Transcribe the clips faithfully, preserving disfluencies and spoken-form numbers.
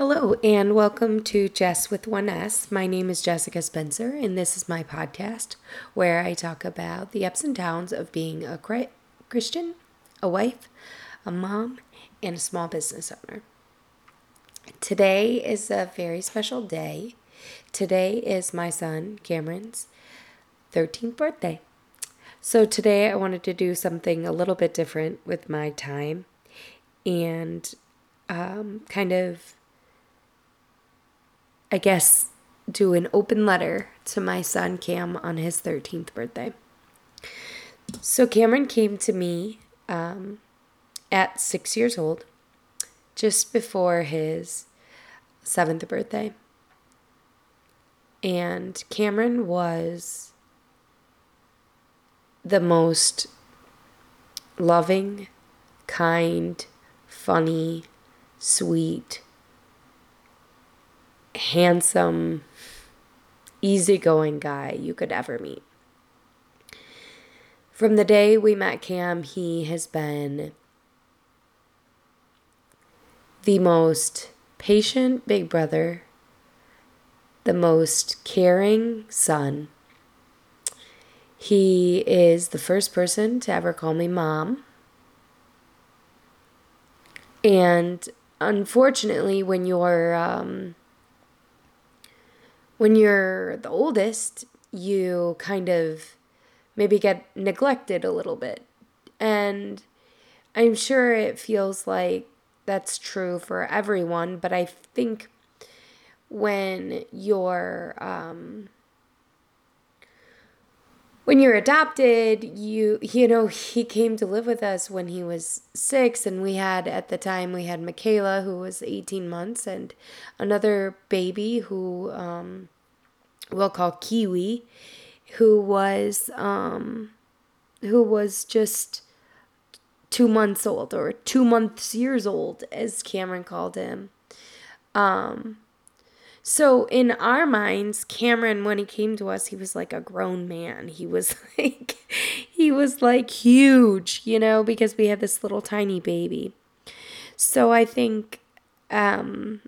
Hello and welcome to Jess with One S. My name is Jessica Spencer and this is my podcast where I talk about the ups and downs of being a Christian, a wife, a mom, and a small business owner. Today is a very special day. Today is my son Cameron's thirteenth birthday. So today I wanted to do something a little bit different with my time and um, kind of I guess, do an open letter to my son Cam on his thirteenth birthday. So Cameron came to me um, at six years old, just before his seventh birthday. And Cameron was the most loving, kind, funny, sweet, handsome, easygoing guy you could ever meet. From the day we met Cam, he has been the most patient big brother, the most caring son. He is the first person to ever call me mom. And unfortunately, when you're, um, When you're the oldest, you kind of maybe get neglected a little bit. And I'm sure it feels like that's true for everyone, but I think when you're um, when you're adopted, you you know, he came to live with us when he was six, and we had, at the time, we had Michaela, who was eighteen months, and another baby who um, we'll call Kiwi, who was um, who was just two months old, or two months years old, as Cameron called him. Um, So in our minds, Cameron, when he came to us, he was like a grown man. He was like, he was like huge, you know, because we had this little tiny baby. So I think um,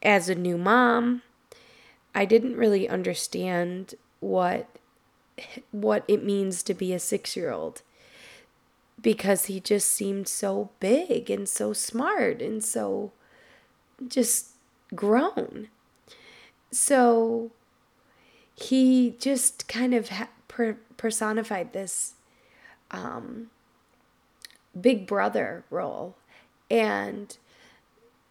as a new mom, I didn't really understand what what it means to be a six-year-old because he just seemed so big and so smart and so just grown. So he just kind of ha- per- personified this um, big brother role. And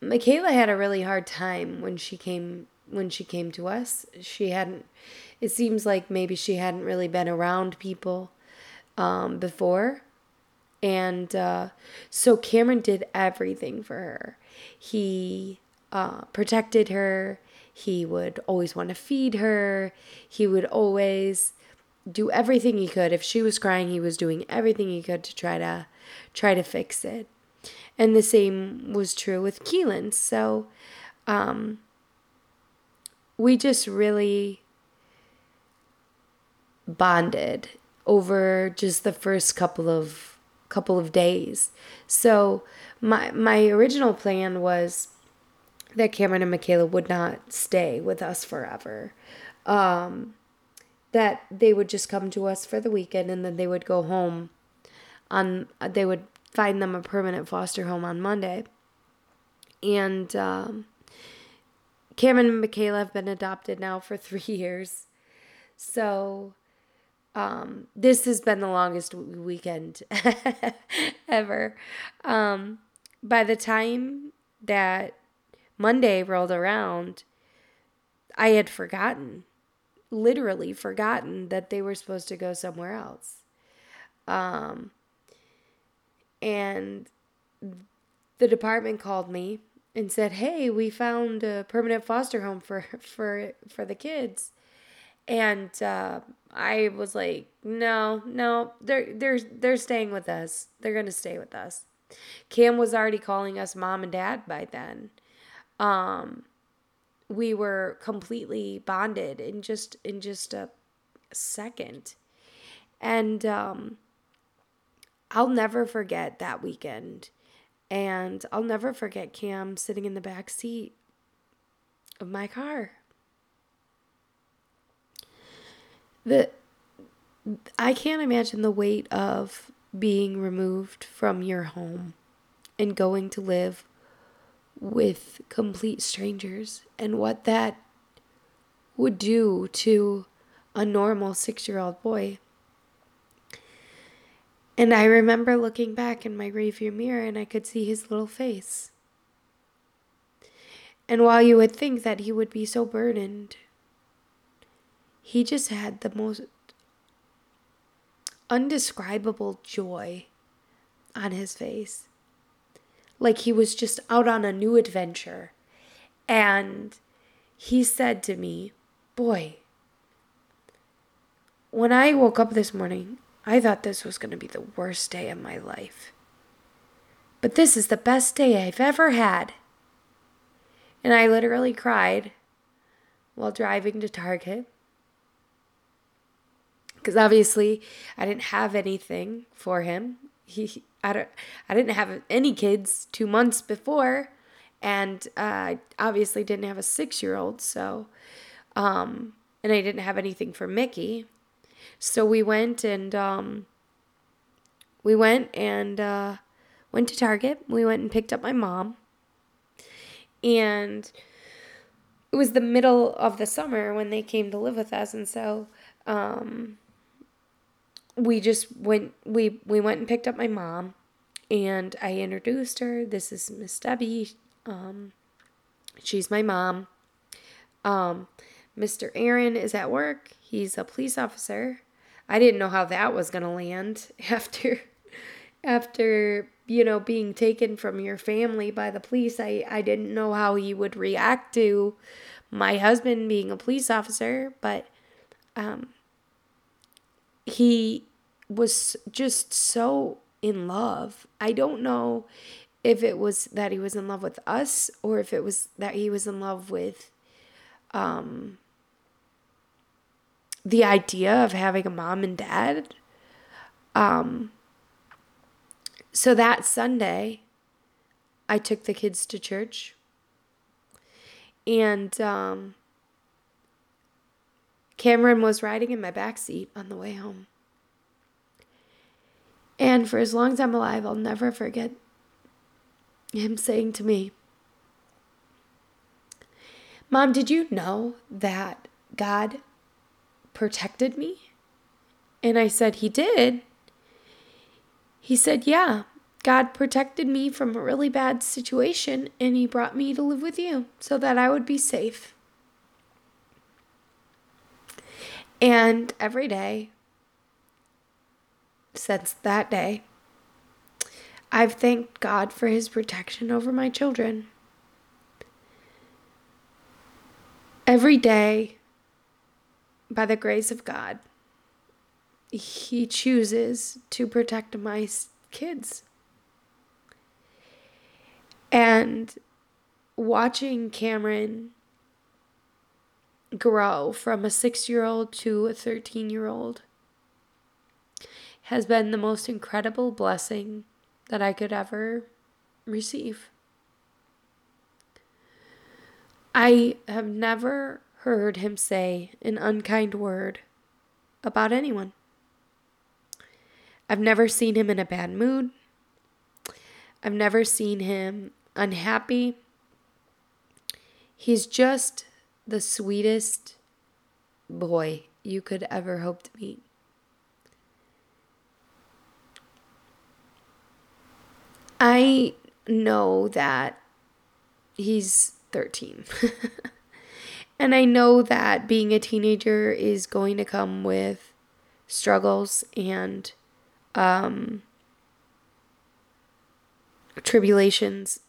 Michaela had a really hard time when she came when she came to us. She hadn't, it seems like maybe she hadn't really been around people um, before. And uh, so Cameron did everything for her. He uh, protected her. He would always want to feed her. He would always do everything he could. If she was crying, he was doing everything he could to try to try to fix it. And the same was true with Keelan. So um, we just really bonded over just the first couple of couple of days. So my my original plan was that Cameron and Michaela would not stay with us forever. Um, that they would just come to us for the weekend and then they would go home on, they would find them a permanent foster home on Monday. And um, Cameron and Michaela have been adopted now for three years. So um, this has been the longest weekend ever. Um, by the time that Monday rolled around, I had forgotten, literally forgotten, that they were supposed to go somewhere else. Um, and the department called me and said, "Hey, we found a permanent foster home for for, for the kids." And uh, I was like, "No, no, they're they're they're staying with us. They're gonna stay with us." Cam was already calling us mom and dad by then. Um, we were completely bonded in just, in just a second. And, um, I'll never forget that weekend, and I'll never forget Cam sitting in the back seat of my car. The I can't imagine the weight of being removed from your home and going to live with complete strangers and what that would do to a normal six-year-old boy. And I remember looking back in my rearview mirror and I could see his little face. And while you would think that he would be so burdened, he just had the most undescribable joy on his face. Like he was just out on a new adventure. And he said to me, "Boy, when I woke up this morning, I thought this was going to be the worst day of my life. But this is the best day I've ever had." And I literally cried while driving to Target. Because obviously I didn't have anything for him. He, I, don't, I didn't have any kids two months before. And uh, I obviously didn't have a six-year-old. So, um, and I didn't have anything for Mickey. So we went and um, we went and uh, went to Target. We went and picked up my mom. And it was the middle of the summer when they came to live with us. And so um, we just went, we, we went and picked up my mom, and I introduced her. This is Miss Debbie. Um, she's my mom. Um, Mister Aaron is at work. He's a police officer. I didn't know how that was going to land after, after, you know, being taken from your family by the police. I, I didn't know how he would react to my husband being a police officer, but um, he was just so in love. I don't know if it was that he was in love with us or if it was that he was in love with um, the idea of having a mom and dad. Um, So that Sunday, I took the kids to church, and um, Cameron was riding in my backseat on the way home. And for as long as I'm alive, I'll never forget him saying to me, "Mom, did you know that God protected me?" And I said, "He did." He said, "Yeah, God protected me from a really bad situation, and he brought me to live with you so that I would be safe." And every day since that day, I've thanked God for his protection over my children. Every day, by the grace of God, he chooses to protect my kids. And watching Cameron grow from a six-year-old to a thirteen-year-old has been the most incredible blessing that I could ever receive. I have never heard him say an unkind word about anyone. I've never seen him in a bad mood. I've never seen him unhappy. He's just the sweetest boy you could ever hope to meet. I know that he's thirteen. And I know that being a teenager is going to come with struggles and Um, tribulations.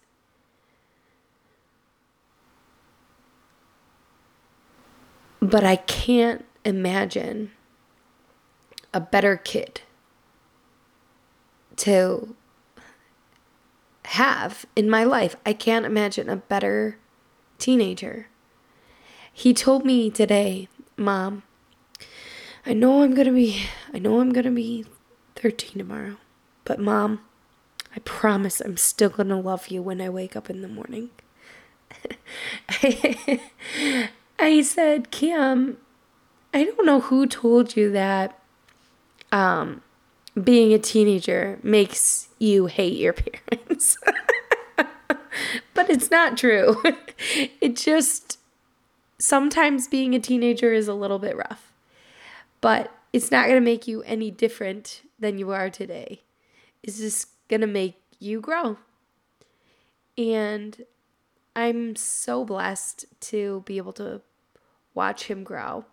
But I can't imagine a better kid to have in my life. I can't imagine a better teenager. He told me today, "Mom, I know I'm going to be, I know I'm going to be thirteen tomorrow. But Mom, I promise I'm still going to love you when I wake up in the morning. I, I said, Cam, I don't know who told you that um, being a teenager makes you hate your parents. But it's not true. It just, sometimes being a teenager is a little bit rough. But it's not going to make you any different than you are today. It's just going to make you grow. And I'm so blessed to be able to watch him grow.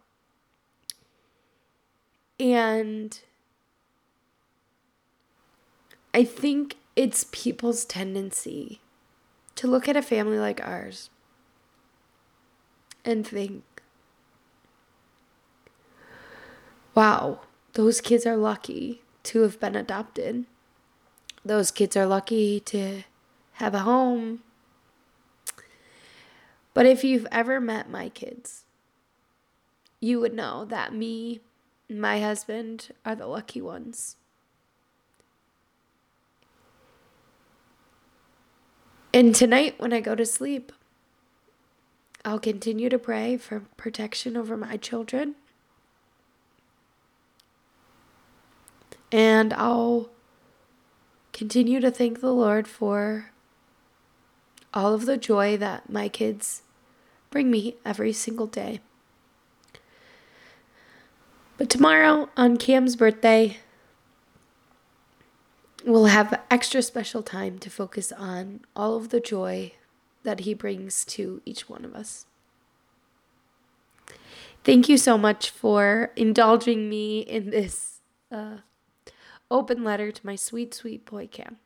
And I think it's people's tendency to look at a family like ours and think, wow, those kids are lucky to have been adopted. Those kids are lucky to have a home. But if you've ever met my kids, you would know that me and my husband are the lucky ones. And tonight when I go to sleep, I'll continue to pray for protection over my children. And I'll continue to thank the Lord for all of the joy that my kids bring me every single day. But tomorrow, on Cam's birthday, we'll have extra special time to focus on all of the joy that he brings to each one of us. Thank you so much for indulging me in this uh, open letter to my sweet, sweet boy, Cam.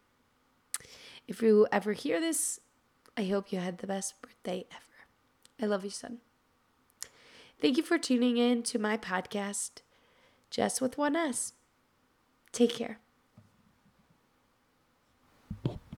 If you ever hear this, I hope you had the best birthday ever. I love you, son. Thank you for tuning in to my podcast, Jess with one S. Take care.